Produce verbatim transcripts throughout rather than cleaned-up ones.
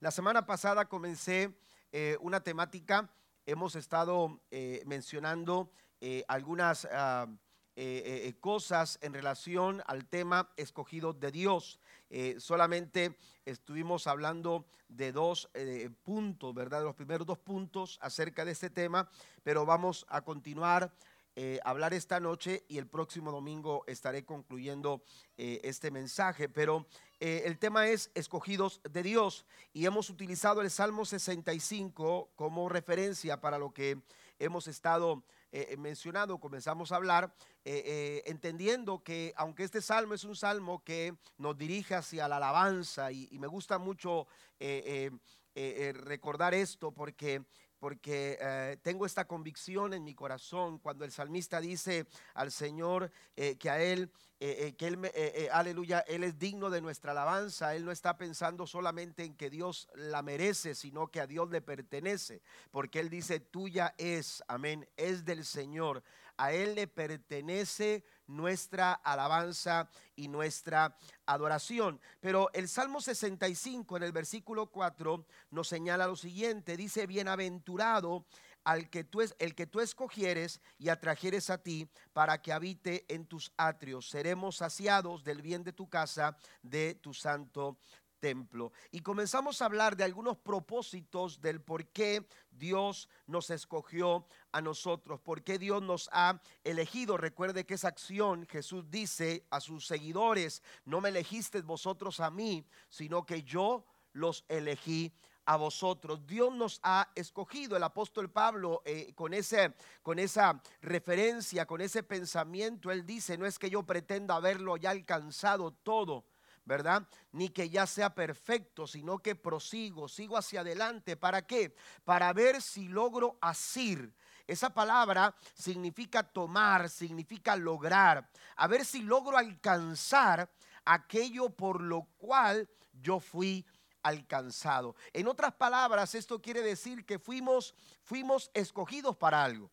La semana pasada comencé eh, una temática. Hemos estado eh, mencionando eh, algunas uh, eh, eh, cosas en relación al tema escogidos de Dios. Eh, solamente estuvimos hablando de dos eh, puntos, ¿verdad? De los primeros dos puntos acerca de este tema, pero vamos a continuar Eh, hablar esta noche y el próximo domingo estaré concluyendo eh, este mensaje. Pero eh, el tema es escogidos de Dios y hemos utilizado el Salmo sesenta y cinco como referencia para lo que hemos estado eh, mencionando. Comenzamos a hablar eh, eh, entendiendo que aunque este salmo es un salmo que nos dirige hacia la alabanza y, y me gusta mucho eh, eh, eh, recordar esto porque... Porque eh, tengo esta convicción en mi corazón cuando el salmista dice al Señor eh, que a Él, eh, eh, que él eh, eh, aleluya, Él es digno de nuestra alabanza. Él no está pensando solamente en que Dios la merece, sino que a Dios le pertenece. Porque Él dice, tuya es, amén, es del Señor. A Él le pertenece nuestra alabanza y nuestra adoración. Pero el Salmo sesenta y cinco en el versículo cuatro nos señala lo siguiente. Dice, bienaventurado al que tú, el que tú escogieres y atrajeres a ti para que habite en tus atrios. Seremos saciados del bien de tu casa, de tu santo templo. Y comenzamos a hablar de algunos propósitos del por qué Dios nos escogió a nosotros, por qué Dios nos ha elegido. Recuerde que esa acción, Jesús dice a sus seguidores, no me elegisteis vosotros a mí, sino que yo los elegí a vosotros. Dios nos ha escogido. El apóstol Pablo eh, con, ese, con esa referencia, con ese pensamiento, él dice, no es que yo pretenda haberlo ya alcanzado todo, ¿verdad? Ni que ya sea perfecto, sino que prosigo, sigo hacia adelante. ¿Para qué? Para ver si logro asir. Esa palabra significa tomar, significa lograr. A ver si logro alcanzar aquello por lo cual yo fui alcanzado. En otras palabras, esto quiere decir que fuimos, fuimos escogidos para algo.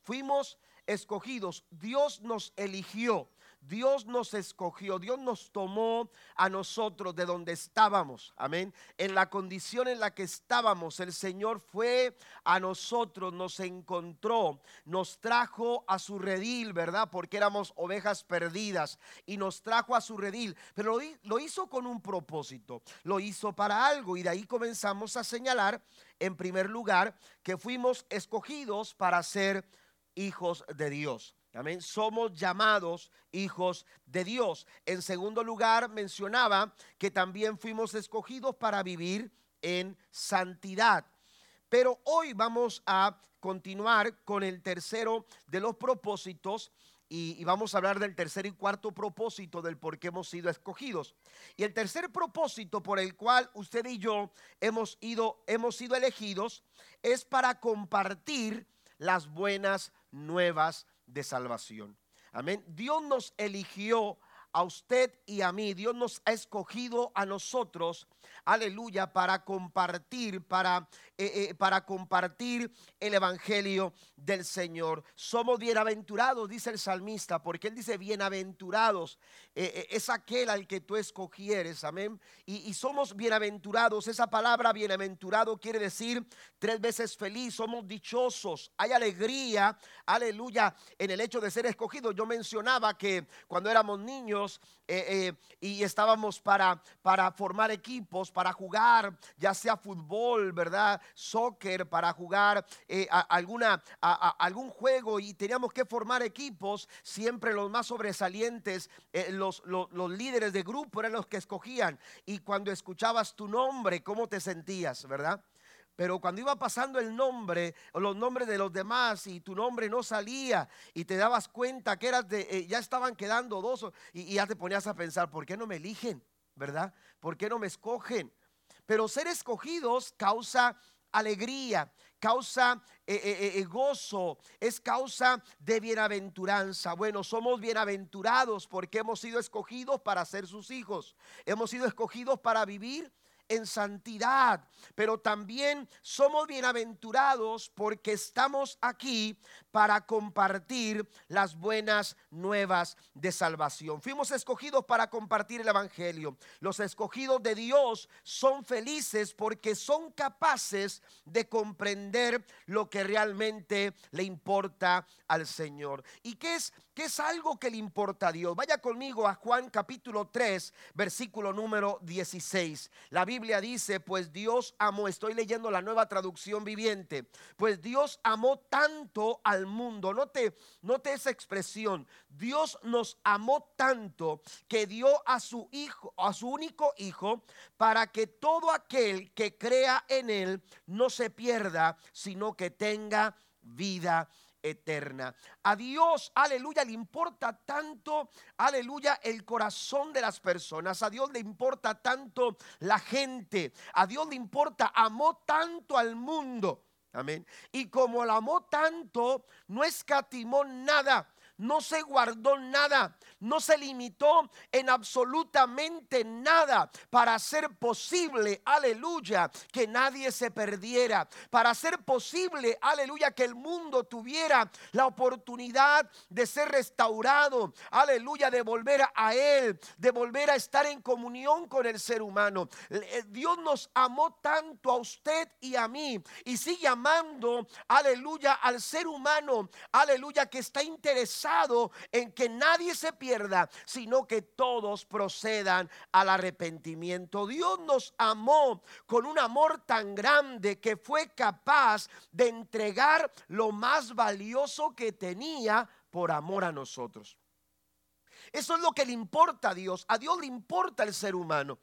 Fuimos escogidos. Dios nos eligió. Dios nos escogió, Dios nos tomó a nosotros de donde estábamos, amén, en la condición en la que estábamos. El Señor fue a nosotros, nos encontró, nos trajo a su redil, ¿verdad? Porque éramos ovejas perdidas y nos trajo a su redil, pero lo hizo con un propósito, lo hizo para algo, y de ahí comenzamos a señalar, en primer lugar, que fuimos escogidos para ser hijos de Dios. Amén. Somos llamados hijos de Dios. En segundo lugar, mencionaba que también fuimos escogidos para vivir en santidad. Pero hoy vamos a continuar con el tercero de los propósitos y, y vamos a hablar del tercer y cuarto propósito del por qué hemos sido escogidos. Y el tercer propósito por el cual usted y yo hemos, ido, hemos sido elegidos es para compartir las buenas nuevas de salvación. Amén. Dios nos eligió a usted y a mí. Dios nos ha escogido a nosotros, aleluya, para compartir, para, eh, eh, para compartir el evangelio del Señor. Somos bienaventurados, dice el salmista, porque él dice bienaventurados, eh, eh, es aquel al que tú escogieres, amén. Y, y somos bienaventurados. Esa palabra bienaventurado quiere decir tres veces feliz. Somos dichosos, hay alegría, aleluya, en el hecho de ser escogidos. Yo mencionaba que cuando éramos niños, Eh, eh, y estábamos para, para formar equipos, para jugar, ya sea fútbol, ¿verdad? Soccer, para jugar eh, a, alguna, a, a, algún juego, y teníamos que formar equipos. Siempre los más sobresalientes, eh, los, los, los líderes de grupo eran los que escogían. Y cuando escuchabas tu nombre, ¿cómo te sentías, verdad? Pero cuando iba pasando el nombre, o los nombres de los demás, y tu nombre no salía, y te dabas cuenta que eras de, eh, ya estaban quedando dos, y, y ya te ponías a pensar, ¿por qué no me eligen? ¿Verdad? ¿Por qué no me escogen? Pero ser escogidos causa alegría, causa eh, eh, gozo, es causa de bienaventuranza. Bueno, somos bienaventurados porque hemos sido escogidos para ser sus hijos, hemos sido escogidos para vivir en santidad, pero también somos bienaventurados porque estamos aquí para compartir las buenas nuevas de salvación. Fuimos escogidos para compartir el evangelio. Los escogidos de Dios son felices porque son capaces de comprender lo que realmente le importa al Señor. ¿Y qué es, qué es algo que le importa a Dios? Vaya conmigo a Juan capítulo tres, versículo número dieciséis. La Biblia dice: pues Dios amó, estoy leyendo la Nueva Traducción Viviente, pues Dios amó tanto al mundo. Note, note esa expresión: Dios nos amó tanto que dio a su hijo, a su único hijo, para que todo aquel que crea en él no se pierda, sino que tenga vida eterna. A Dios, aleluya, le importa tanto, aleluya, el corazón de las personas. A Dios le importa tanto la gente. A Dios le importa, amó tanto al mundo. Amén. Y como lo amó tanto, no escatimó nada, no se guardó nada, no se limitó en absolutamente nada para hacer posible, aleluya, que nadie se perdiera, para hacer posible, aleluya, que el mundo tuviera la oportunidad de ser restaurado, aleluya, de volver a él, de volver a estar en comunión con el ser humano. Dios nos amó tanto a usted y a mí, y sigue amando, aleluya, al ser humano, aleluya, que está interesado en que nadie se pierda, sino que todos procedan al arrepentimiento. Dios nos amó con un amor tan grande que fue capaz de entregar lo más valioso que tenía por amor a nosotros. Eso es lo que le importa a Dios. A Dios le importa el ser humano.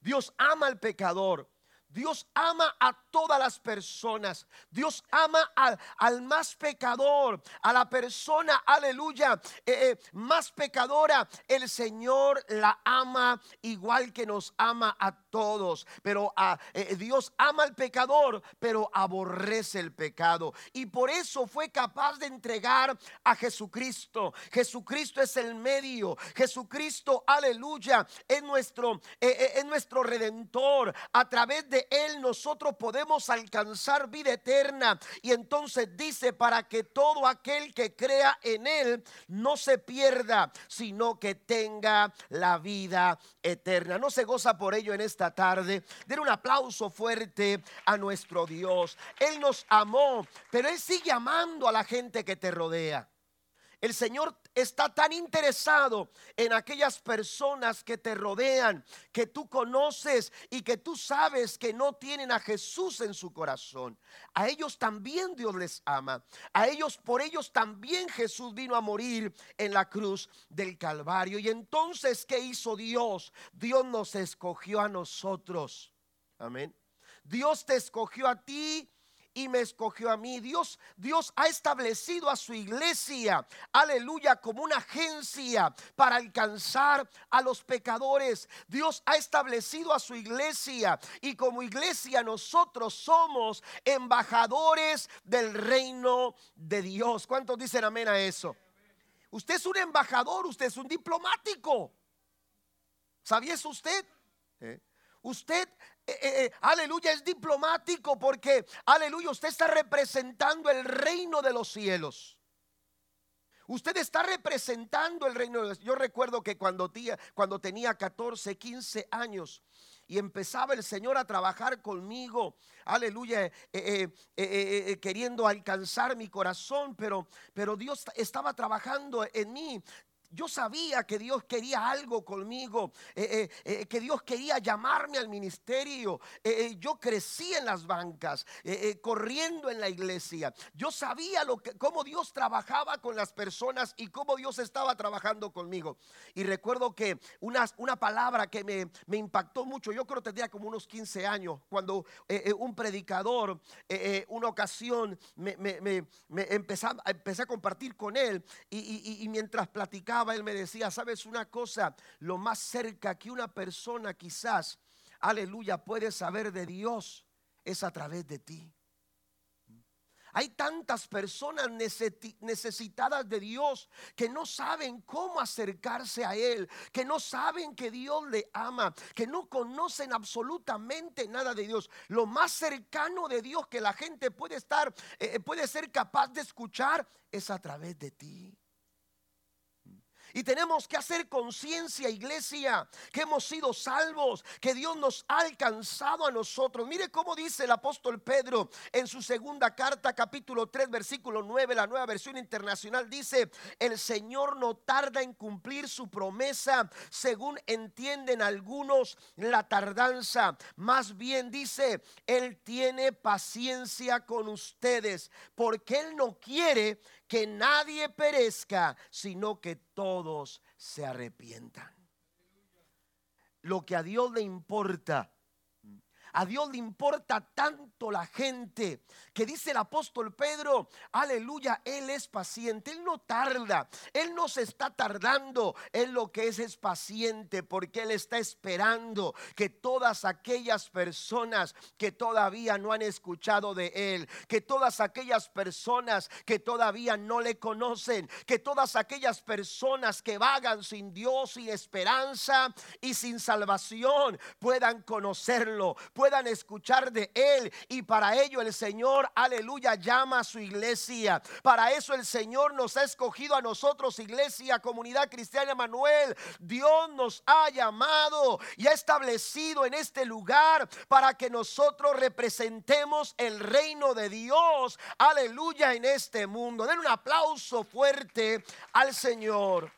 Dios ama al pecador. Dios ama a todas las personas. Dios ama al, al más pecador, a la persona, aleluya, eh, eh, más pecadora. El Señor la ama igual que nos ama a todos. Pero a, eh, Dios ama al pecador, pero aborrece el pecado. Y por eso fue capaz de entregar a Jesucristo. Jesucristo es el medio. Jesucristo, aleluya, es nuestro, eh, es nuestro redentor. A través de él nosotros podemos alcanzar vida eterna. Y entonces dice: para que todo aquel que crea en él no se pierda, sino que tenga la vida eterna. ¿No se goza por ello en esta tarde? Den un aplauso fuerte a nuestro Dios. Él nos amó, pero él sigue amando a la gente que te rodea. El Señor está tan interesado en aquellas personas que te rodean, que tú conoces y que tú sabes que no tienen a Jesús en su corazón. A ellos también Dios les ama. A ellos, por ellos también Jesús vino a morir en la cruz del Calvario. Y entonces, ¿qué hizo Dios? Dios nos escogió a nosotros. Amén. Dios te escogió a ti y me escogió a mí. Dios, Dios ha establecido a su iglesia, aleluya, como una agencia para alcanzar a los pecadores. Dios ha establecido a su iglesia, y como iglesia nosotros somos embajadores del reino de Dios. ¿Cuántos dicen amén a eso? Usted es un embajador, usted es un diplomático. ¿Sabía eso usted? ¿Eh? Usted, eh, eh, aleluya, es diplomático porque, aleluya, usted está representando el reino de los cielos. Usted está representando el reino de los cielos. Yo recuerdo que cuando, tía, cuando tenía catorce, quince años y empezaba el Señor a trabajar conmigo, aleluya, eh, eh, eh, eh, queriendo alcanzar mi corazón, pero, pero Dios estaba trabajando en mí. Yo sabía que Dios quería algo conmigo, eh, eh, eh, que Dios quería llamarme al ministerio. eh, eh, Yo crecí en las bancas, eh, eh, corriendo en la iglesia. Yo sabía lo que, cómo Dios trabajaba con las personas y cómo Dios estaba trabajando conmigo. Y recuerdo que una, una palabra que me, me impactó mucho, yo creo que tenía como unos quince años, cuando eh, eh, un predicador, eh, eh, una ocasión, me, me, me, me empecé, empecé a compartir con él. Y, y, y mientras platicaba, él me decía: ¿sabes una cosa? Lo más cerca que una persona quizás, aleluya, puede saber de Dios es a través de ti. Hay tantas personas necesitadas de Dios que no saben cómo acercarse a Él, que no saben que Dios le ama, que no conocen absolutamente nada de Dios. Lo más cercano de Dios que la gente puede estar, eh, puede ser capaz de escuchar, es a través de ti. Y tenemos que hacer conciencia, iglesia, que hemos sido salvos, que Dios nos ha alcanzado a nosotros. Mire cómo dice el apóstol Pedro en su segunda carta, capítulo tres, versículo nueve, la nueva versión internacional. Dice: el Señor no tarda en cumplir su promesa, según entienden algunos la tardanza. Más bien, dice, Él tiene paciencia con ustedes, porque Él no quiere que nadie perezca, sino que todos se arrepientan. Lo que a Dios le importa, a Dios le importa tanto la gente, que dice el apóstol Pedro, aleluya, Él es paciente, Él no tarda, Él no se está tardando, Él lo que es es paciente, porque Él está esperando que todas aquellas personas que todavía no han escuchado de Él, que todas aquellas personas que todavía no le conocen, que todas aquellas personas que vagan sin Dios, sin esperanza y sin salvación, puedan conocerlo, puedan escuchar de Él. Y para ello el Señor, aleluya, llama a su iglesia. Para eso el Señor nos ha escogido a nosotros, iglesia, Comunidad Cristiana Emanuel. Dios nos ha llamado y ha establecido en este lugar para que nosotros representemos el reino de Dios, aleluya, en este mundo. Den un aplauso fuerte al Señor.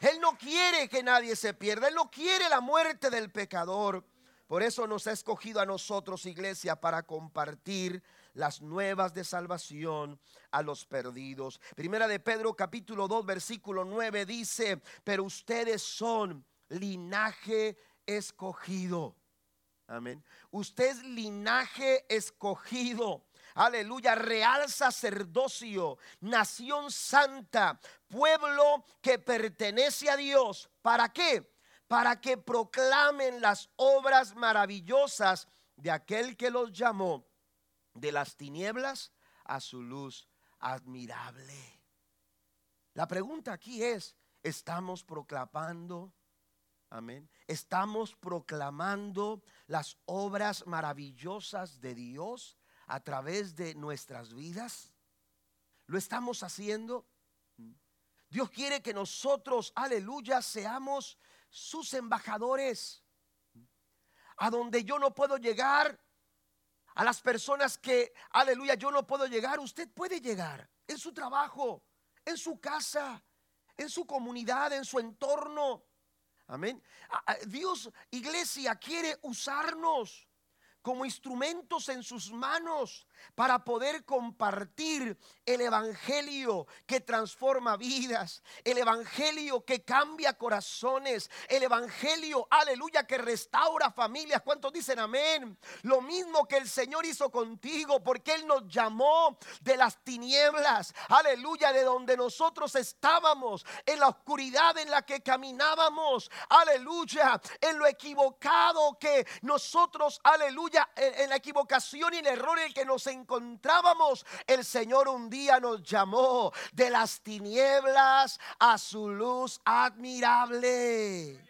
Él no quiere que nadie se pierda, Él no quiere la muerte del pecador. Por eso nos ha escogido a nosotros, iglesia, para compartir las nuevas de salvación a los perdidos. Primera de Pedro, capítulo dos, versículo nueve dice: pero ustedes son linaje escogido. Amén. Usted es linaje escogido, aleluya, real sacerdocio, nación santa, pueblo que pertenece a Dios. ¿Para qué? Para que proclamen las obras maravillosas de aquel que los llamó de las tinieblas a su luz admirable. La pregunta aquí es: ¿estamos proclamando? Amén. ¿Estamos proclamando las obras maravillosas de Dios a través de nuestras vidas? ¿Lo estamos haciendo? Dios quiere que nosotros, aleluya, seamos sus embajadores. A donde yo no puedo llegar, a las personas que, aleluya, yo no puedo llegar, usted puede llegar en su trabajo, en su casa, en su comunidad, en su entorno. Amén. Dios, iglesia, quiere usarnos como instrumentos en sus manos para poder compartir el evangelio que transforma vidas, el evangelio que cambia corazones, el evangelio, aleluya, que restaura familias. ¿Cuántos dicen amén? Lo mismo que el Señor hizo contigo, porque Él nos llamó de las tinieblas, aleluya, de donde nosotros estábamos, en la oscuridad en la que caminábamos, aleluya, en lo equivocado que nosotros, aleluya, en la equivocación y el error en el que nos encontrábamos. El Señor un día nos llamó de las tinieblas a su luz admirable.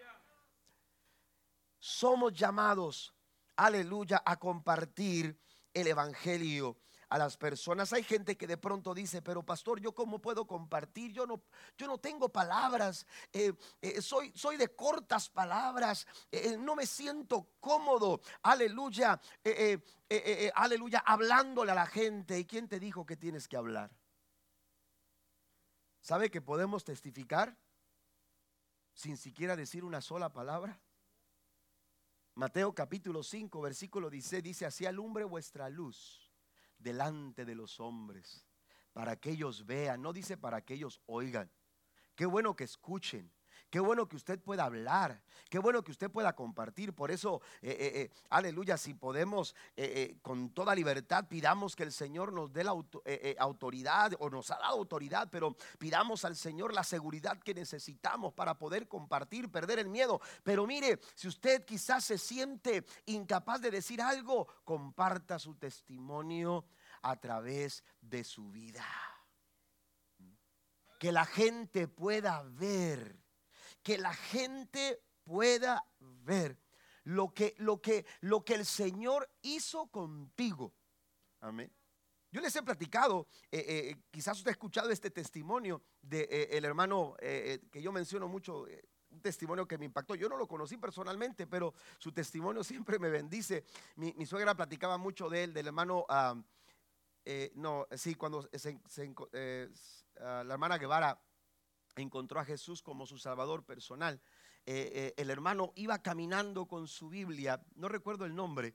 Somos llamados, aleluya, a compartir el evangelio a las personas. Hay gente que de pronto dice: pero pastor, ¿yo cómo puedo compartir? Yo no, yo no tengo palabras, eh, eh, soy, soy de cortas palabras, eh, no me siento cómodo, aleluya, eh, eh, eh, eh, aleluya, hablándole a la gente. ¿Y quién te dijo que tienes que hablar? ¿Sabe que podemos testificar sin siquiera decir una sola palabra? Mateo capítulo cinco, versículo dieciséis dice: así alumbre vuestra luz delante de los hombres, para que ellos vean. No dice para que ellos oigan. Qué bueno que escuchen, qué bueno que usted pueda hablar, qué bueno que usted pueda compartir. Por eso, eh, eh, eh, aleluya, si podemos, eh, eh, con toda libertad pidamos que el Señor nos dé la auto, eh, eh, autoridad, o nos ha dado autoridad, pero pidamos al Señor la seguridad que necesitamos para poder compartir, perder el miedo. Pero mire, si usted quizás se siente incapaz de decir algo, comparta su testimonio, a través de su vida. Que la gente pueda ver, que la gente pueda ver lo que, lo que, lo que el Señor hizo contigo. Amén. Yo les he platicado, eh, eh, quizás usted ha escuchado este testimonio del de, eh, hermano eh, eh, que yo menciono mucho, eh, un testimonio que me impactó. Yo no lo conocí personalmente, pero su testimonio siempre me bendice. Mi, mi suegra platicaba mucho de él, del hermano, um, eh, no, sí, cuando se, se, eh, la hermana Guevara encontró a Jesús como su salvador personal. Eh, eh, el hermano iba caminando con su Biblia, no recuerdo el nombre.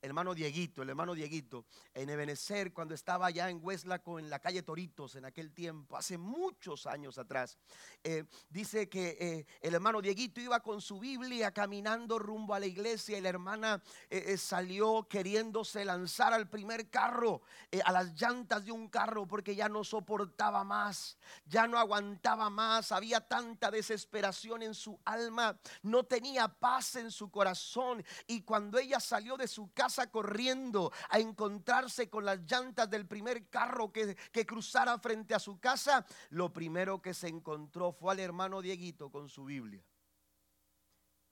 Hermano Dieguito, el hermano Dieguito, en Ebenezer, cuando estaba allá en Hueslaco, en la calle Toritos, en aquel tiempo, hace muchos años atrás, eh, dice que eh, el hermano Dieguito iba con su Biblia caminando rumbo a la iglesia, y la hermana eh, eh, salió queriéndose lanzar al primer carro, eh, a las llantas de un carro, porque ya no soportaba más, ya no aguantaba más, había tanta desesperación en su alma, no tenía paz en su corazón, y cuando ella salió de su casa corriendo a encontrarse con las llantas del primer carro que, que cruzara frente a su casa, lo primero que se encontró fue al hermano Dieguito con su Biblia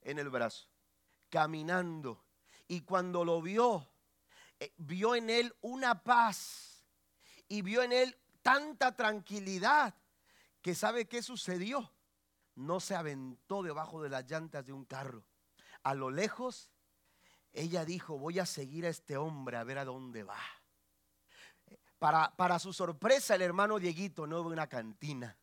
en el brazo, caminando, y cuando lo vio, eh, vio en él una paz y vio en él tanta tranquilidad que, ¿sabe qué sucedió? No se aventó debajo de las llantas de un carro. A lo lejos ella dijo: voy a seguir a este hombre a ver a dónde va. Para, para su sorpresa, el hermano Dieguito no iba a una cantina.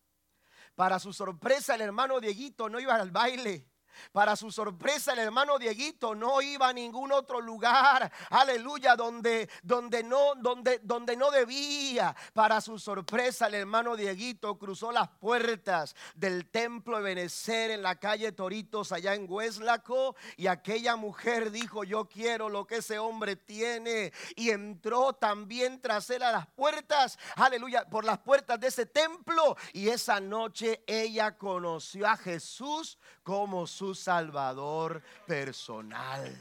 Para su sorpresa, el hermano Dieguito no iba al baile. Para su sorpresa, el hermano Dieguito no iba a ningún otro lugar, aleluya, donde, donde, no, donde, donde no debía. Para su sorpresa, el hermano Dieguito cruzó las puertas del templo de Ebenezer en la calle Toritos, allá en Hueslaco, y aquella mujer dijo: yo quiero lo que ese hombre tiene. Y entró también tras él a las puertas, aleluya, por las puertas de ese templo, y esa noche ella conoció a Jesús como su su salvador personal.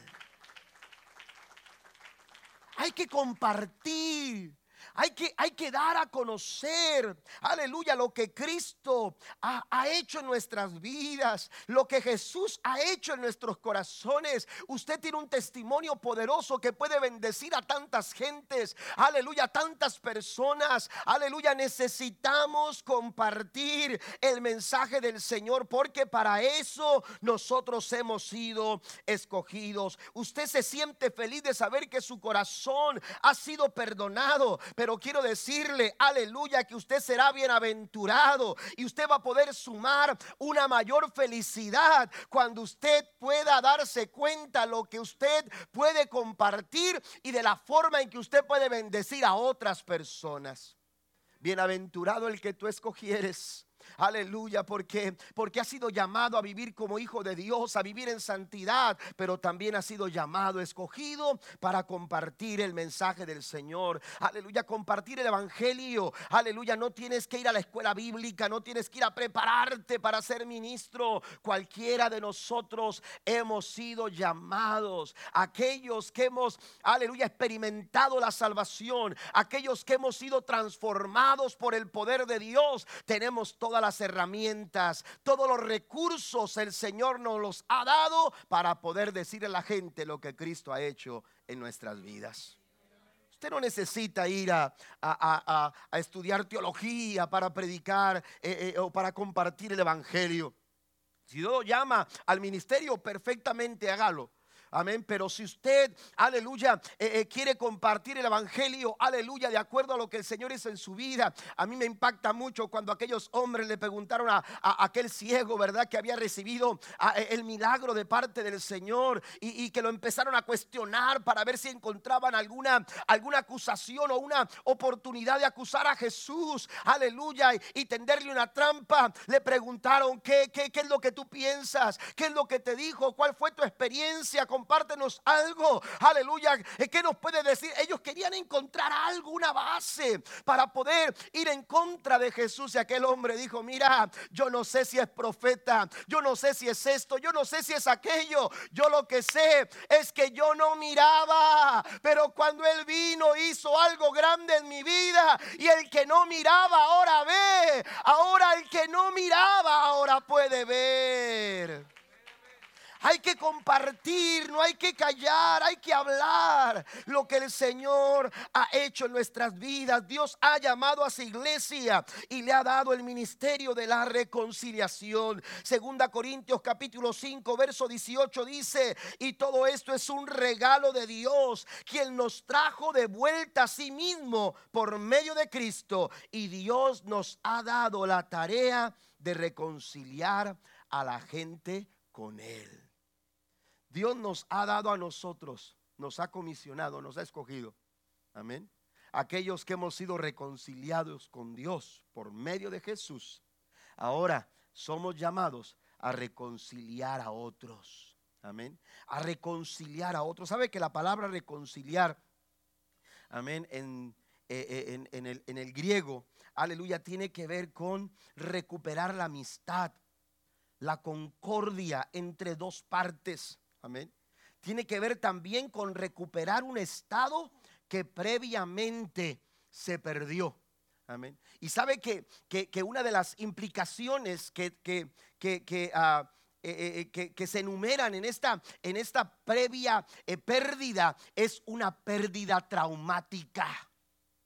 Hay que compartir, hay que, hay que dar a conocer, aleluya, lo que Cristo ha, ha hecho en nuestras vidas, lo que Jesús ha hecho en nuestros corazones. Usted tiene un testimonio poderoso que puede bendecir a tantas gentes, aleluya, tantas personas, aleluya. Necesitamos compartir el mensaje del Señor, porque para eso nosotros hemos sido escogidos. Usted se siente feliz de saber que su corazón ha sido perdonado, pero quiero decirle, aleluya, que usted será bienaventurado y usted va a poder sumar una mayor felicidad cuando usted pueda darse cuenta lo que usted puede compartir y de la forma en que usted puede bendecir a otras personas. Bienaventurado el que tú escogieres, aleluya, porque, porque ha sido llamado a vivir como hijo de Dios, a vivir en santidad, pero también ha sido llamado, escogido para compartir el mensaje del Señor, aleluya, compartir el evangelio, aleluya. No tienes que ir a la escuela bíblica, no tienes que ir a prepararte para ser ministro. Cualquiera de nosotros hemos sido llamados, aquellos que hemos, aleluya, experimentado la salvación, aquellos que hemos sido transformados por el poder de Dios. Tenemos todo todas las herramientas, todos los recursos el Señor nos los ha dado para poder decir a la gente lo que Cristo ha hecho en nuestras vidas. Usted no necesita ir a, a, a, a estudiar teología para predicar eh, eh, o para compartir el evangelio. Si Dios llama al ministerio, perfectamente hágalo. Amén, pero si usted, aleluya, eh, eh, quiere compartir el evangelio, aleluya, de acuerdo a lo que el Señor hizo en su vida. A mí me impacta mucho cuando aquellos hombres le preguntaron a, a, a aquel ciego, ¿verdad?, que había recibido a, a, el milagro de parte del Señor, y, y que lo empezaron a cuestionar para ver si encontraban alguna, alguna acusación o una oportunidad de acusar a Jesús, aleluya, y, y tenderle una trampa. Le preguntaron: ¿qué, qué, qué es lo que tú piensas? ¿Qué es lo que te dijo? ¿Cuál fue tu experiencia con compártenos algo, aleluya, ¿qué nos puede decir? Ellos querían encontrar alguna base para poder ir en contra de Jesús. Y aquel hombre dijo: mira, yo no sé si es profeta, yo no sé si es esto, yo no sé si es aquello, yo lo que sé es que yo no miraba, pero cuando él vino hizo algo grande en mi vida, y el que no miraba ahora ve, ahora el que no miraba ahora puede ver. Hay que compartir, no hay que callar, hay que hablar lo que el Señor ha hecho en nuestras vidas. Dios ha llamado a su iglesia y le ha dado el ministerio de la reconciliación. Segunda Corintios capítulo cinco verso dieciocho dice: y todo esto es un regalo de Dios, quien nos trajo de vuelta a sí mismo por medio de Cristo, y Dios nos ha dado la tarea de reconciliar a la gente con Él. Dios nos ha dado a nosotros, nos ha comisionado, nos ha escogido, amén, aquellos que hemos sido reconciliados con Dios por medio de Jesús. Ahora somos llamados a reconciliar a otros, amén, a reconciliar a otros. ¿Sabe que la palabra reconciliar, amén, en, en, en, el, en el griego, aleluya, tiene que ver con recuperar la amistad, la concordia entre dos partes? Amén. Tiene que ver también con recuperar un estado que previamente se perdió. Amén. Y sabe que, que, que una de las implicaciones que, que, que, que, uh, eh, eh, que, que se enumeran en esta, en esta previa eh, pérdida es una pérdida traumática.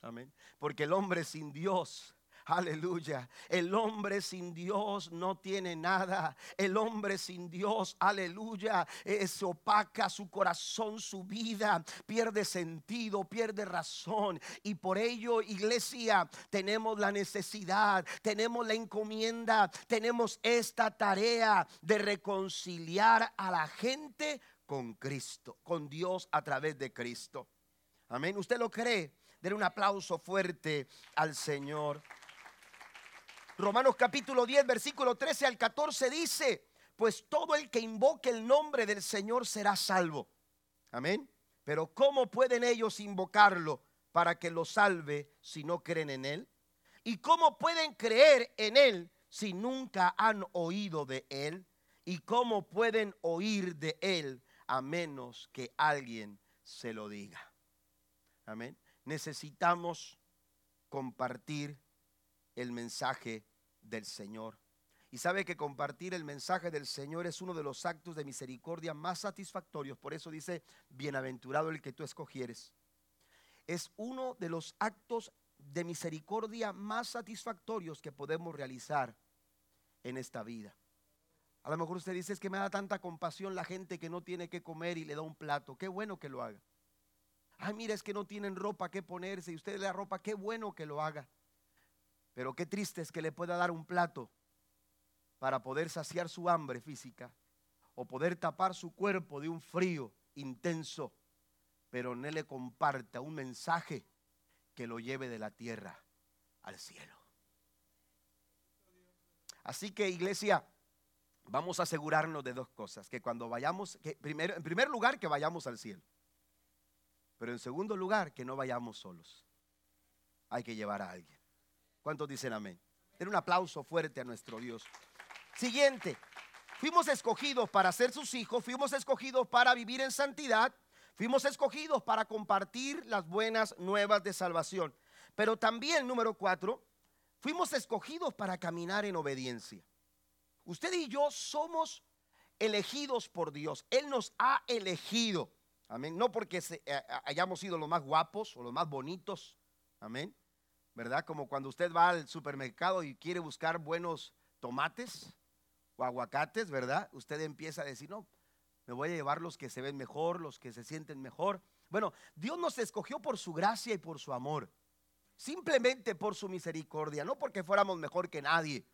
Amén. Porque el hombre sin Dios, aleluya, el hombre sin Dios no tiene nada. El hombre sin Dios, aleluya, eh, se opaca su corazón, su vida, pierde sentido, pierde razón. Y por ello, iglesia, tenemos la necesidad, tenemos la encomienda, tenemos esta tarea de reconciliar a la gente con Cristo, con Dios a través de Cristo. Amén. ¿Usted lo cree? Denle un aplauso fuerte al Señor. Romanos capítulo diez versículo trece al catorce dice: pues todo el que invoque el nombre del Señor será salvo. Amén. Pero ¿cómo pueden ellos invocarlo para que lo salve si no creen en él? ¿Y cómo pueden creer en él si nunca han oído de él? ¿Y cómo pueden oír de él a menos que alguien se lo diga? Amén. Necesitamos compartir el mensaje del Señor. Y sabe que compartir el mensaje del Señor es uno de los actos de misericordia más satisfactorios. Por eso dice: bienaventurado el que tú escogieres. Es uno de los actos de misericordia más satisfactorios que podemos realizar en esta vida. A lo mejor usted dice: es que me da tanta compasión la gente que no tiene que comer y le da un plato. Qué bueno que lo haga. Ay, mira, es que no tienen ropa que ponerse y usted le da ropa. Qué bueno que lo haga. Pero qué triste es que le pueda dar un plato para poder saciar su hambre física o poder tapar su cuerpo de un frío intenso, pero no le comparta un mensaje que lo lleve de la tierra al cielo. Así que, iglesia, vamos a asegurarnos de dos cosas: que cuando vayamos, que primero, en primer lugar, que vayamos al cielo, pero en segundo lugar, que no vayamos solos. Hay que llevar a alguien. ¿Cuántos dicen amén? Den un aplauso fuerte a nuestro Dios. Siguiente: fuimos escogidos para ser sus hijos, fuimos escogidos para vivir en santidad, fuimos escogidos para compartir las buenas nuevas de salvación. Pero también, número cuatro, fuimos escogidos para caminar en obediencia. Usted y yo somos elegidos por Dios. Él nos ha elegido. Amén. No porque se, eh, hayamos sido los más guapos o los más bonitos. Amén. ¿Verdad? Como cuando usted va al supermercado y quiere buscar buenos tomates o aguacates, ¿verdad? Usted empieza a decir: no, me voy a llevar los que se ven mejor, los que se sienten mejor. Bueno, Dios nos escogió por su gracia y por su amor, simplemente por su misericordia, no porque fuéramos mejor que nadie.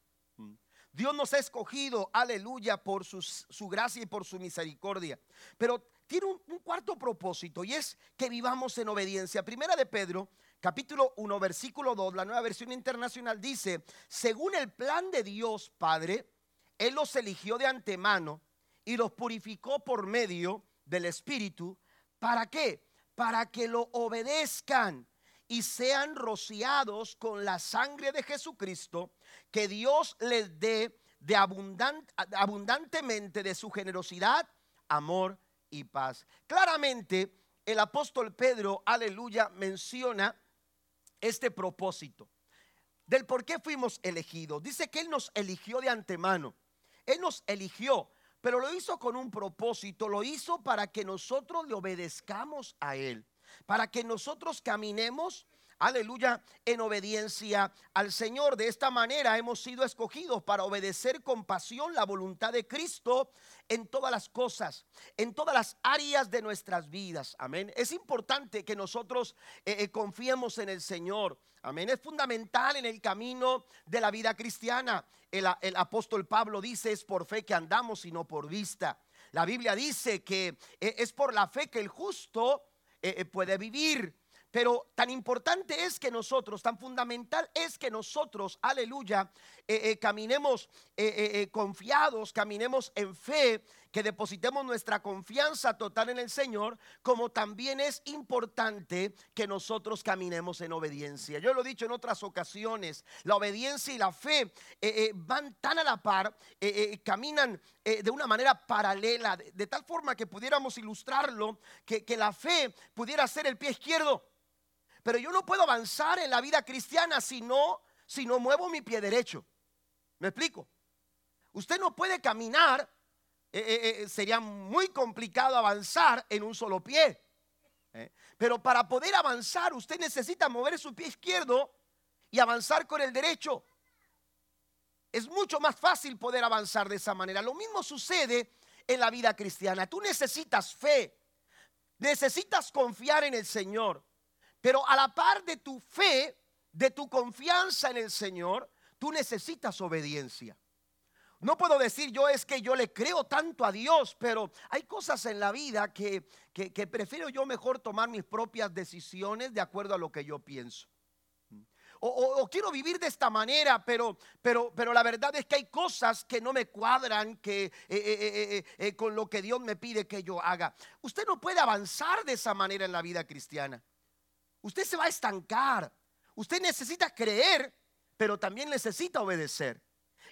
Dios nos ha escogido, aleluya, por su, su gracia y por su misericordia. Pero tiene un, un cuarto propósito, y es que vivamos en obediencia. Primera de Pedro capítulo uno versículo dos, la Nueva Versión Internacional, dice: según el plan de Dios Padre, Él los eligió de antemano y los purificó por medio del Espíritu. ¿Para qué? Para que lo obedezcan y sean rociados con la sangre de Jesucristo, que Dios les dé de abundante, abundantemente de su generosidad, amor y paz. Claramente el apóstol Pedro, aleluya, menciona este propósito del por qué fuimos elegidos. Dice que Él nos eligió de antemano. Él nos eligió, pero lo hizo con un propósito. Lo hizo para que nosotros le obedezcamos a Él, para que nosotros caminemos, aleluya, en obediencia al Señor. De esta manera hemos sido escogidos para obedecer con pasión la voluntad de Cristo en todas las cosas, en todas las áreas de nuestras vidas. Amén. Es importante que nosotros eh, confiemos en el Señor. Amén. Es fundamental en el camino de la vida cristiana. El, el apóstol Pablo dice: es por fe que andamos y no por vista. La Biblia dice que eh, es por la fe que el justo eh, puede vivir. Pero tan importante es que nosotros, tan fundamental es que nosotros, aleluya, eh, eh, caminemos eh, eh, confiados, caminemos en fe, que depositemos nuestra confianza total en el Señor, como también es importante que nosotros caminemos en obediencia. Yo lo he dicho en otras ocasiones, la obediencia y la fe eh, eh, van tan a la par, eh, eh, caminan eh, de una manera paralela, de, de tal forma que pudiéramos ilustrarlo, que, que la fe pudiera ser el pie izquierdo. Pero yo no puedo avanzar en la vida cristiana si no, si no muevo mi pie derecho. ¿Me explico? Usted no puede caminar, eh, eh, sería muy complicado avanzar en un solo pie. ¿eh? Pero para poder avanzar, usted necesita mover su pie izquierdo y avanzar con el derecho. Es mucho más fácil poder avanzar de esa manera. Lo mismo sucede en la vida cristiana. Tú necesitas fe, necesitas confiar en el Señor. Pero a la par de tu fe, de tu confianza en el Señor, tú necesitas obediencia. No puedo decir yo es que yo le creo tanto a Dios, pero hay cosas en la vida que, que, que prefiero yo mejor tomar mis propias decisiones de acuerdo a lo que yo pienso. O, o, o quiero vivir de esta manera, pero, pero, pero la verdad es que hay cosas que no me cuadran que, eh, eh, eh, eh, con lo que Dios me pide que yo haga. Usted no puede avanzar de esa manera en la vida cristiana. Usted se va a estancar. Usted necesita creer, pero también necesita obedecer.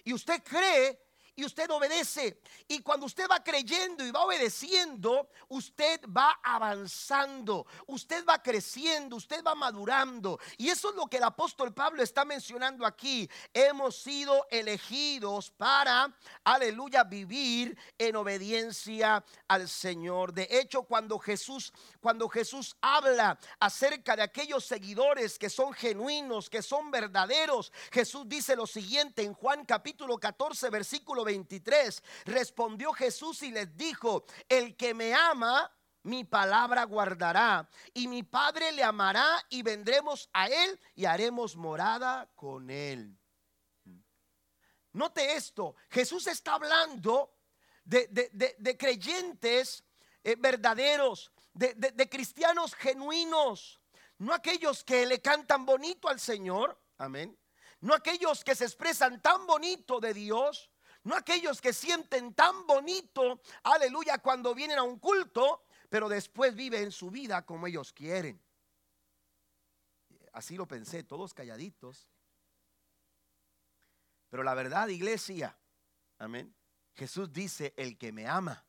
Y usted cree y usted obedece. Y cuando usted va creyendo y va obedeciendo, usted va avanzando, usted va creciendo, usted va madurando. Y eso es lo que el apóstol Pablo está mencionando aquí. Hemos sido elegidos para, aleluya, vivir en obediencia al Señor. De hecho, cuando Jesús, cuando Jesús habla acerca de aquellos seguidores que son genuinos, que son verdaderos, Jesús dice lo siguiente en Juan capítulo catorce, versículo veintitrés. Respondió Jesús y les dijo: el que me ama, mi palabra guardará, y mi Padre le amará, y vendremos a él y haremos morada con él. Note esto: Jesús está hablando de, de, de, de creyentes eh, verdaderos, de, de, de cristianos genuinos, no aquellos que le cantan bonito al Señor, amén, no aquellos que se expresan tan bonito de Dios, no aquellos que sienten tan bonito, aleluya, cuando vienen a un culto, pero después viven su vida como ellos quieren. Así lo pensé, todos calladitos. Pero la verdad, iglesia, amén, Jesús dice: el que me ama.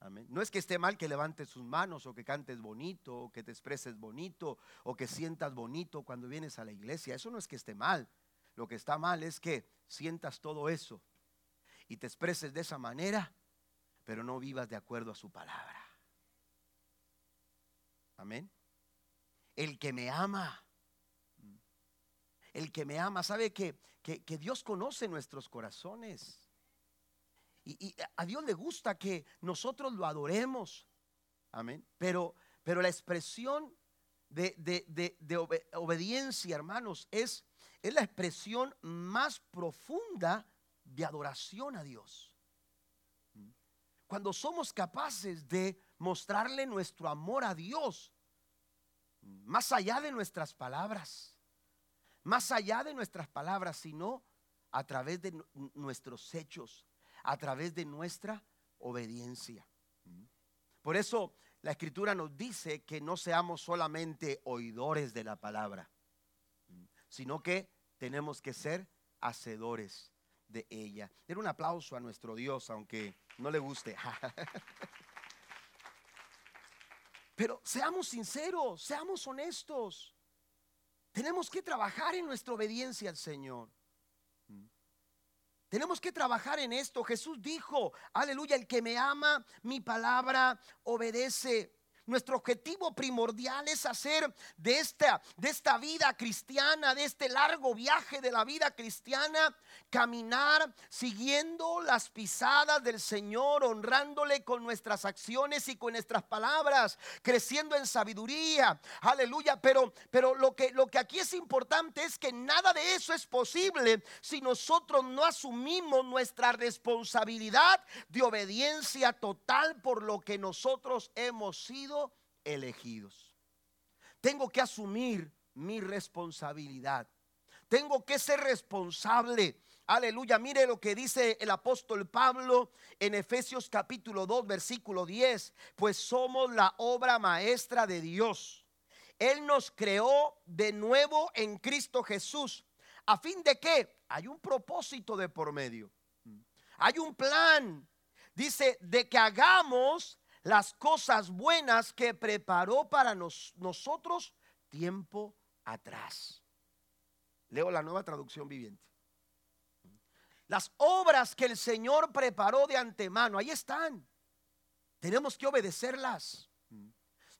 Amén. No es que esté mal que levantes sus manos, o que cantes bonito, o que te expreses bonito, o que sientas bonito cuando vienes a la iglesia. Eso no es que esté mal. Lo que está mal es que sientas todo eso y te expreses de esa manera, pero no vivas de acuerdo a su palabra. Amén. El que me ama, el que me ama, sabe que, que, que Dios conoce nuestros corazones. Y, y a Dios le gusta que nosotros lo adoremos. Amén. Pero, pero la expresión de, de, de, de obediencia, hermanos, es... es la expresión más profunda de adoración a Dios. Cuando somos capaces de mostrarle nuestro amor a Dios, más allá de nuestras palabras, más allá de nuestras palabras, sino a través de nuestros hechos, a través de nuestra obediencia. Por eso la Escritura nos dice que no seamos solamente oidores de la palabra, sino que tenemos que ser hacedores de ella. Den un aplauso a nuestro Dios, aunque no le guste. Pero seamos sinceros, seamos honestos. Tenemos que trabajar en nuestra obediencia al Señor. Tenemos que trabajar en esto. Jesús dijo, aleluya, el que me ama, mi palabra obedece. Nuestro objetivo primordial es hacer de esta, de esta vida cristiana, de este largo viaje de la vida cristiana, caminar siguiendo las pisadas del Señor, honrándole con nuestras acciones y con nuestras palabras, creciendo en sabiduría, aleluya. Pero, pero lo que, lo que aquí es importante es que nada de eso es posible si nosotros no asumimos nuestra responsabilidad de obediencia total por lo que nosotros hemos sido elegidos. Tengo que asumir mi responsabilidad. Tengo que ser responsable. Aleluya. Mire lo que dice el apóstol Pablo en Efesios capítulo dos versículo diez. Pues somos la obra maestra de Dios. Él nos creó de nuevo en Cristo Jesús. ¿A fin de qué? Hay un propósito de por medio. Hay un plan. Dice de que hagamos las cosas buenas que preparó para nos, nosotros tiempo atrás. Leo la Nueva Traducción Viviente. Las obras que el Señor preparó de antemano, ahí están. Tenemos que obedecerlas.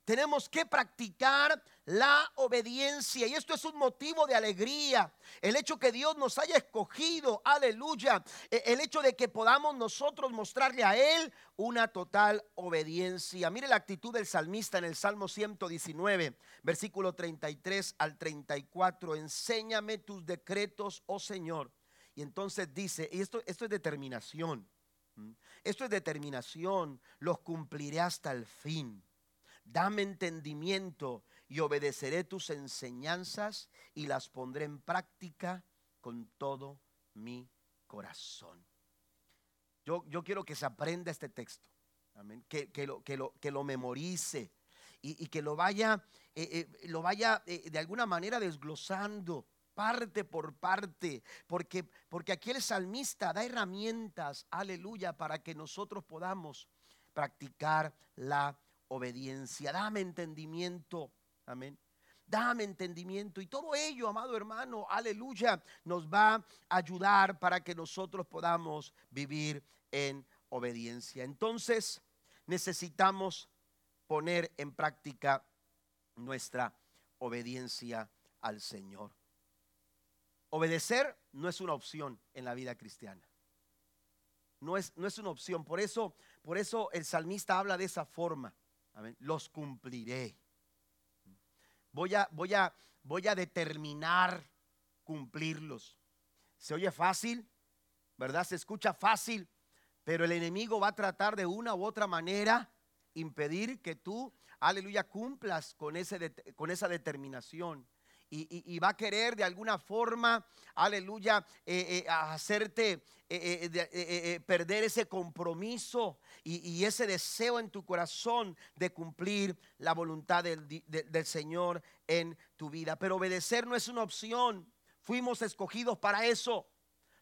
Tenemos que practicar la obediencia, y esto es un motivo de alegría, el hecho que Dios nos haya escogido, aleluya, el hecho de que podamos nosotros mostrarle a Él una total obediencia. Mire la actitud del salmista en el Salmo ciento diecinueve, versículo treinta y tres al treinta y cuatro, enséñame tus decretos, oh Señor. Y entonces dice, y esto, esto es determinación, esto es determinación, los cumpliré hasta el fin. Dame entendimiento y obedeceré tus enseñanzas y las pondré en práctica con todo mi corazón. Yo, yo quiero que se aprenda este texto, amén, que, que, lo, que, lo, que lo memorice y, y que lo vaya, eh, eh, lo vaya eh, de alguna manera desglosando parte por parte, porque, porque aquí el salmista da herramientas, aleluya, para que nosotros podamos practicar la obediencia. Dame entendimiento, amén, dame entendimiento, y todo ello, amado hermano, aleluya, nos va a ayudar para que nosotros podamos vivir en obediencia. Entonces necesitamos poner en práctica nuestra obediencia al Señor. Obedecer no es una opción en la vida cristiana. No es, no es una opción. Por eso, por eso el salmista habla de esa forma. Amén. Los cumpliré. Voy a, voy a, voy a determinar cumplirlos. Se oye fácil, ¿verdad? Se escucha fácil, pero el enemigo va a tratar de una u otra manera impedir que tú, aleluya, cumplas con, ese, con esa determinación. Y, y, y va a querer de alguna forma, aleluya, eh, eh, hacerte eh, eh, eh, eh, perder ese compromiso y, y ese deseo en tu corazón de cumplir la voluntad del, de, del Señor en tu vida. Pero obedecer no es una opción. Fuimos escogidos para eso.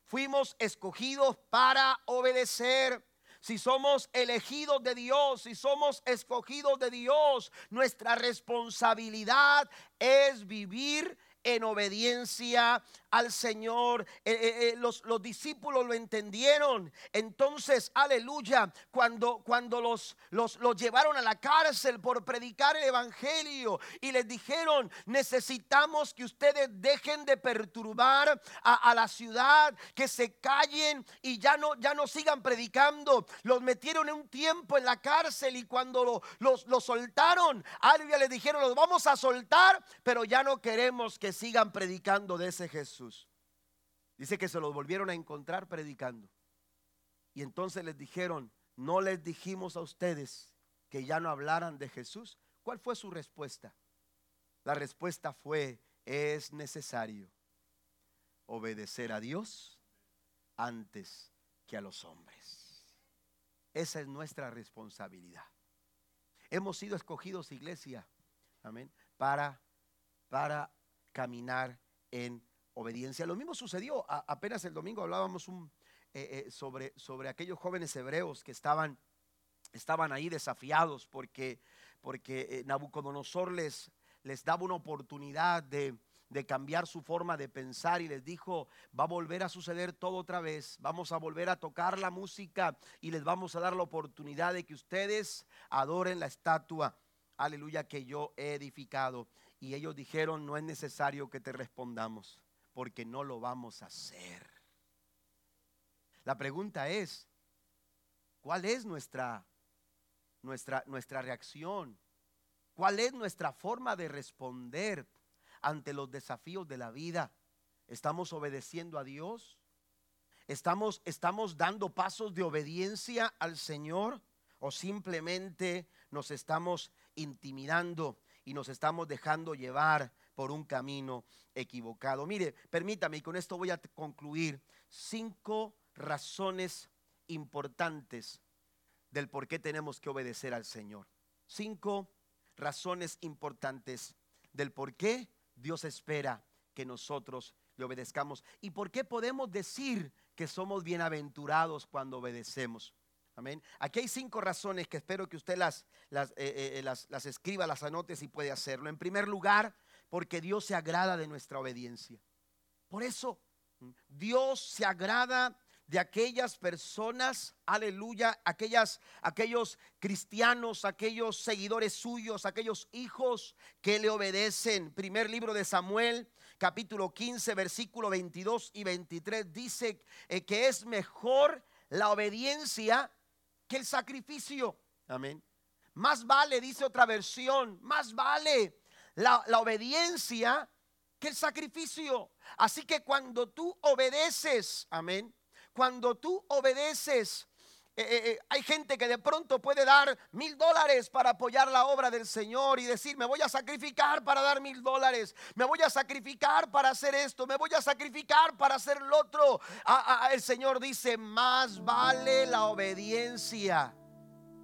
Fuimos escogidos para obedecer. Si somos elegidos de Dios, si somos escogidos de Dios, nuestra responsabilidad es vivir en obediencia al Señor. eh, eh, los, los discípulos lo entendieron. Entonces, aleluya, cuando, cuando los, los, los llevaron a la cárcel por predicar el evangelio y les dijeron, necesitamos que ustedes dejen de perturbar a, a la ciudad, que se callen y ya no, ya no sigan predicando. Los metieron en un tiempo en la cárcel, y cuando lo, los, los soltaron, aleluya, les dijeron, los vamos a soltar, pero ya no queremos que sigan predicando de ese Jesús. Dice que se los volvieron a encontrar predicando, y entonces les dijeron, no les dijimos a ustedes que ya no hablaran de Jesús. ¿Cuál fue su respuesta? La respuesta fue, es necesario obedecer a Dios antes que a los hombres. Esa es nuestra responsabilidad. Hemos sido escogidos, iglesia, amén, para, para caminar en obediencia. Lo mismo sucedió, a, apenas el domingo hablábamos un, eh, eh, sobre, sobre aquellos jóvenes hebreos que estaban, estaban ahí desafiados porque, porque eh, Nabucodonosor les, les daba una oportunidad de... de cambiar su forma de pensar y les dijo: va a volver a suceder todo otra vez, vamos a volver a tocar la música y les vamos a dar la oportunidad de que ustedes adoren la estatua, aleluya, que yo he edificado. Y ellos dijeron: no es necesario que te respondamos porque no lo vamos a hacer. La pregunta es: ¿cuál es nuestra, nuestra, nuestra reacción? ¿Cuál es nuestra forma de responder ante los desafíos de la vida? ¿Estamos obedeciendo a Dios? ¿Estamos, estamos dando pasos de obediencia al Señor? ¿O simplemente nos estamos intimidando y nos estamos dejando llevar por un camino equivocado? Mire, permítame, y con esto voy a concluir, cinco razones importantes del por qué tenemos que obedecer al Señor. Cinco razones importantes del por qué Dios espera que nosotros le obedezcamos. ¿Y por qué podemos decir que somos bienaventurados cuando obedecemos? Amén. Aquí hay cinco razones que espero que usted las, las, eh, eh, las, las escriba, las anote si puede hacerlo. En primer lugar, porque Dios se agrada de nuestra obediencia. Por eso, Dios se agrada de aquellas personas, aleluya, aquellas, aquellos cristianos, aquellos seguidores suyos, aquellos hijos que le obedecen. Primer libro de Samuel, capítulo quince, versículo veintidós y veintitrés, dice eh, que es mejor la obediencia que el sacrificio. Amén. Más vale, dice otra versión, más vale la, la obediencia que el sacrificio. Así que cuando tú obedeces, amén, cuando tú obedeces, eh, eh, hay gente que de pronto puede dar mil dólares para apoyar la obra del Señor y decir: me voy a sacrificar para dar mil dólares, me voy a sacrificar para hacer esto, me voy a sacrificar para hacer lo otro. Ah, ah, el Señor dice: más vale la obediencia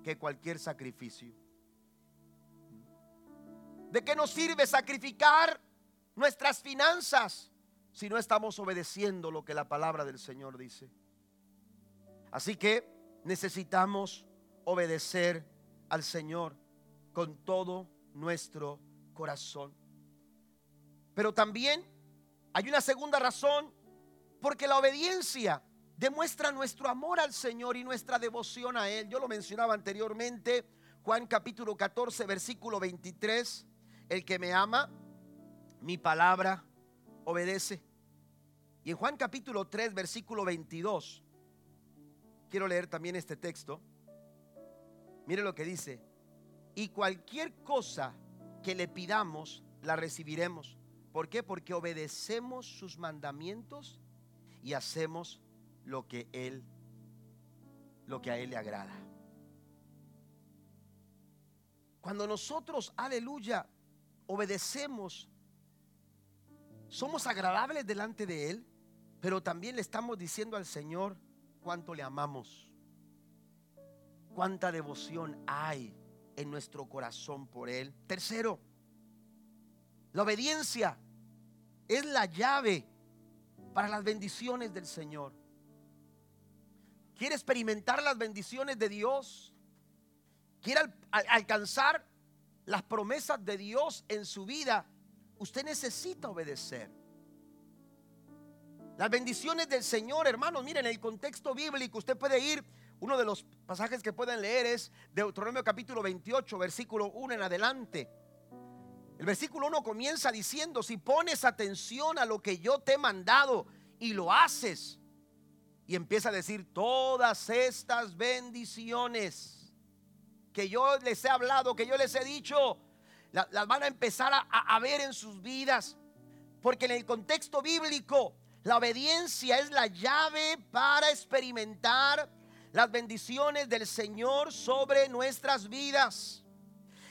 que cualquier sacrificio. ¿De qué nos sirve sacrificar nuestras finanzas si no estamos obedeciendo lo que la palabra del Señor dice? Así que necesitamos obedecer al Señor con todo nuestro corazón. Pero también hay una segunda razón, porque la obediencia demuestra nuestro amor al Señor y nuestra devoción a Él. Yo lo mencionaba anteriormente, Juan capítulo catorce, versículo veintitrés: el que me ama, mi palabra obedece. Y en Juan capítulo tres, versículo veintidós, quiero leer también este texto. Mire lo que dice: y cualquier cosa que le pidamos la recibiremos. ¿Por qué? Porque obedecemos sus mandamientos y hacemos lo que Él, lo que a Él le agrada. Cuando nosotros, aleluya, obedecemos, somos agradables delante de Él, pero también le estamos diciendo al Señor cuánto le amamos, cuánta devoción hay en nuestro corazón por Él. Tercero, la obediencia es la llave para las bendiciones del Señor. ¿Quiere experimentar las bendiciones de Dios? ¿Quiere al, al, alcanzar las promesas de Dios en su vida? Usted necesita obedecer. Las bendiciones del Señor, hermanos, miren, el contexto bíblico, usted puede ir, uno de los pasajes que pueden leer es Deuteronomio capítulo veintiocho, versículo uno en adelante. El versículo uno comienza diciendo: si pones atención a lo que yo te he mandado y lo haces. Y empieza a decir: todas estas bendiciones que yo les he hablado, que yo les he dicho, las la van a empezar a, a, a ver en sus vidas. Porque en el contexto bíblico, la obediencia es la llave para experimentar las bendiciones del Señor sobre nuestras vidas.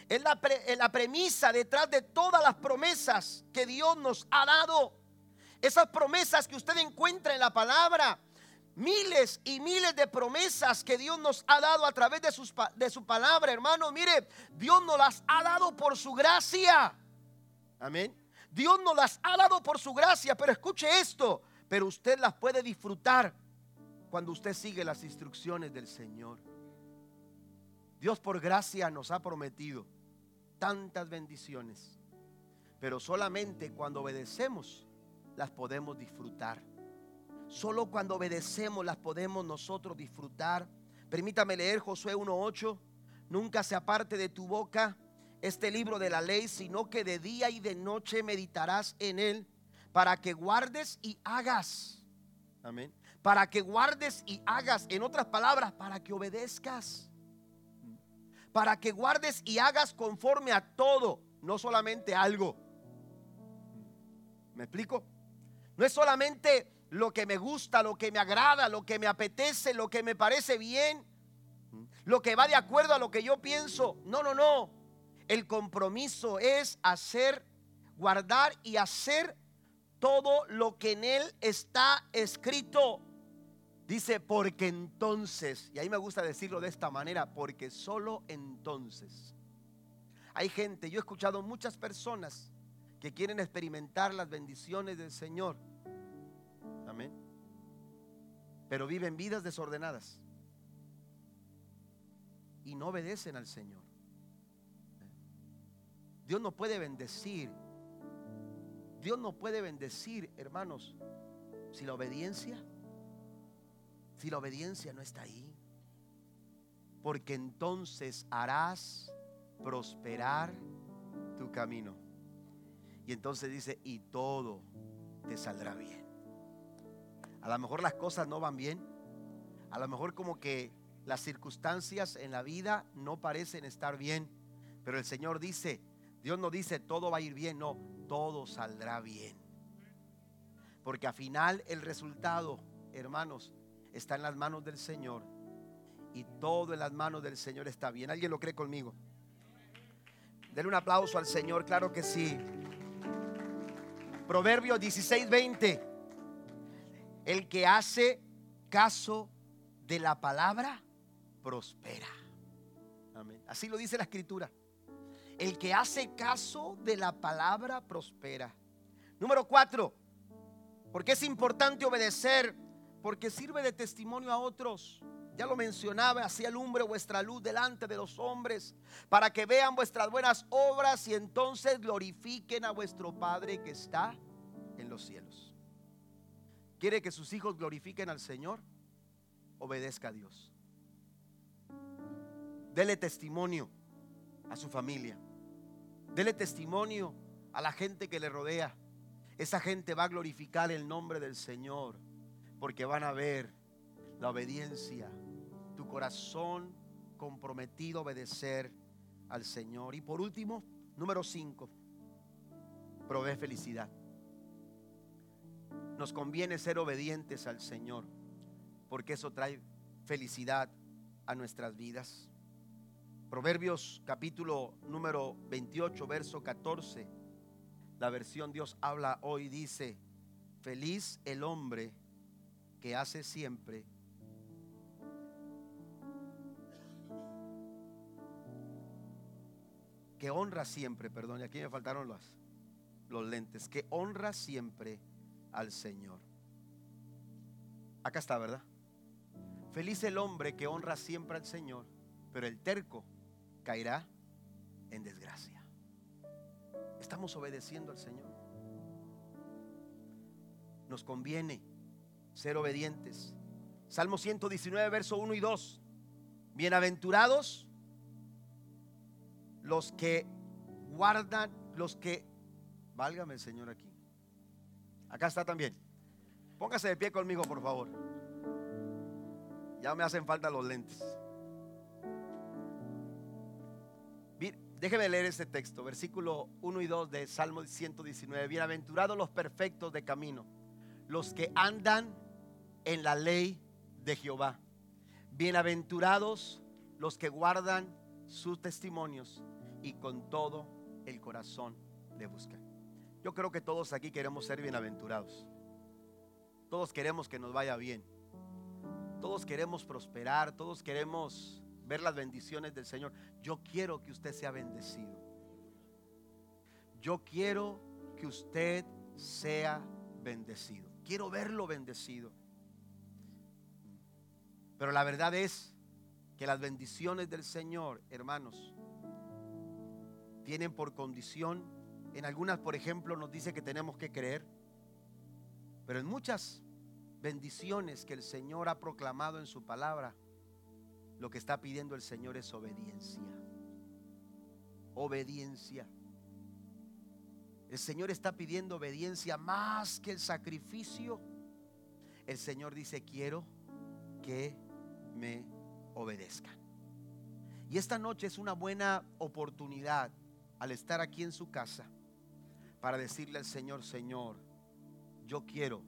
Es la, pre, es la premisa detrás de todas las promesas que Dios nos ha dado. Esas promesas que usted encuentra en la palabra miles y miles de promesas que Dios nos ha dado a través de, sus, de su palabra, hermano. Mire, Dios nos las ha dado por su gracia. Amén. Dios nos las ha dado por su gracia, pero escuche esto, pero usted las puede disfrutar cuando usted sigue las instrucciones del Señor. Dios por gracia nos ha prometido tantas bendiciones, pero solamente cuando obedecemos las podemos disfrutar. Solo cuando obedecemos las podemos nosotros disfrutar. Permítame leer Josué uno ocho. Nunca se aparte de tu boca este libro de la ley, sino que de día y de noche meditarás en él, para que guardes y hagas. Amén. Para que guardes y hagas. En otras palabras, para que obedezcas. Para que guardes y hagas conforme a todo, no solamente algo. ¿Me explico? No es solamente lo que me gusta, lo que me agrada, lo que me apetece, lo que me parece bien, lo que va de acuerdo a lo que yo pienso. No, no, no. El compromiso es hacer, guardar y hacer todo lo que en él está escrito. Dice, porque entonces, y ahí me gusta decirlo de esta manera, porque solo entonces. Hay gente, yo he escuchado muchas personas que quieren experimentar las bendiciones del Señor. Amén. Pero viven vidas desordenadas y no obedecen al Señor. Dios no puede bendecir. Dios no puede bendecir, hermanos, si la obediencia, si la obediencia no está ahí. Porque entonces harás prosperar tu camino. Y entonces dice, y todo te saldrá bien. A lo mejor las cosas no van bien. A lo mejor como que las circunstancias en la vida no parecen estar bien. Pero el Señor dice, Dios no dice todo va a ir bien, no, todo saldrá bien. Porque al final el resultado, hermanos, está en las manos del Señor, y todo en las manos del Señor está bien. ¿Alguien lo cree conmigo? Denle un aplauso al Señor, claro que sí. Proverbios dieciséis veinte. El que hace caso de la palabra prospera. Amén. Así lo dice la Escritura. El que hace caso de la palabra prospera. Número cuatro. Porque es importante obedecer. Porque sirve de testimonio a otros. Ya lo mencionaba, así alumbre vuestra luz delante de los hombres, para que vean vuestras buenas obras y entonces glorifiquen a vuestro Padre que está en los cielos. ¿Quiere que sus hijos glorifiquen al Señor? Obedezca a Dios. Dele testimonio a su familia. Dele testimonio a la gente que le rodea. Esa gente va a glorificar el nombre del Señor, porque van a ver la obediencia, tu corazón comprometido a obedecer al Señor. Y por último, número cinco, provee felicidad. Nos conviene ser obedientes al Señor, porque eso trae felicidad a nuestras vidas. Proverbios capítulo número veintiocho, verso catorce. La versión Dios habla hoy dice: feliz el hombre que hace siempre que honra siempre, perdón, y aquí me faltaron los, los lentes, que honra siempre al Señor. Acá está, ¿verdad? Feliz el hombre que honra siempre al Señor, pero el terco caerá en desgracia. Estamos obedeciendo al Señor. Nos conviene ser obedientes. Salmo ciento diecinueve, verso uno y dos. Bienaventurados los que guardan, los que, válgame el Señor aquí. Acá está también. Póngase de pie conmigo, por favor. Ya me hacen falta los lentes. Déjeme leer este texto, versículo uno y dos de Salmo ciento diecinueve. Bienaventurados los perfectos de camino, los que andan en la ley de Jehová. Bienaventurados los que guardan sus testimonios y con todo el corazón le buscan. Yo creo que todos aquí queremos ser bienaventurados. Todos queremos que nos vaya bien. Todos queremos prosperar, todos queremos ver las bendiciones del Señor. Yo quiero que usted sea bendecido. Yo quiero que usted sea bendecido. Quiero verlo bendecido. Pero la verdad es que las bendiciones del Señor, hermanos, tienen por condición, en algunas, por ejemplo, nos dice que tenemos que creer, pero en muchas bendiciones que el Señor ha proclamado en su palabra, lo que está pidiendo el Señor es obediencia. Obediencia. El Señor está pidiendo obediencia más que el sacrificio. El Señor dice: quiero que me obedezcan. Y esta noche es una buena oportunidad, al estar aquí en su casa, para decirle al Señor: Señor, yo quiero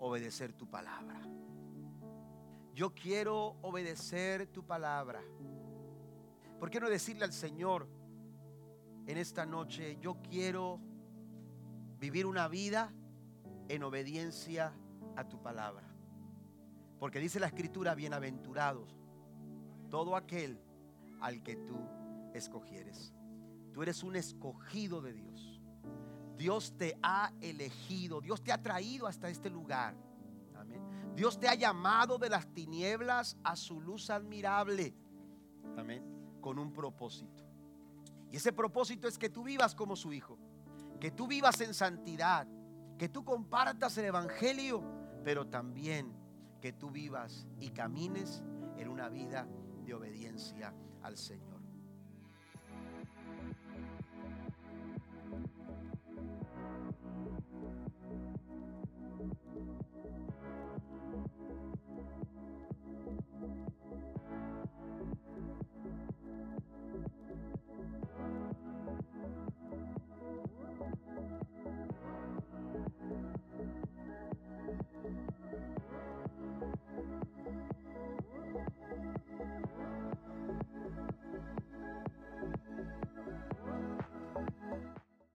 obedecer tu palabra. Yo quiero obedecer tu palabra. ¿Por qué no decirle al Señor en esta noche: yo quiero vivir una vida en obediencia a tu palabra? Porque dice la Escritura: bienaventurados todo aquel al que tú escogieres. Tú eres un escogido de Dios. Dios te ha elegido, Dios te ha traído hasta este lugar. Amén. Dios te ha llamado de las tinieblas a su luz admirable. Amén. Con un propósito. Y ese propósito es que tú vivas como su hijo, que tú vivas en santidad, que tú compartas el evangelio, pero también que tú vivas y camines en una vida de obediencia al Señor.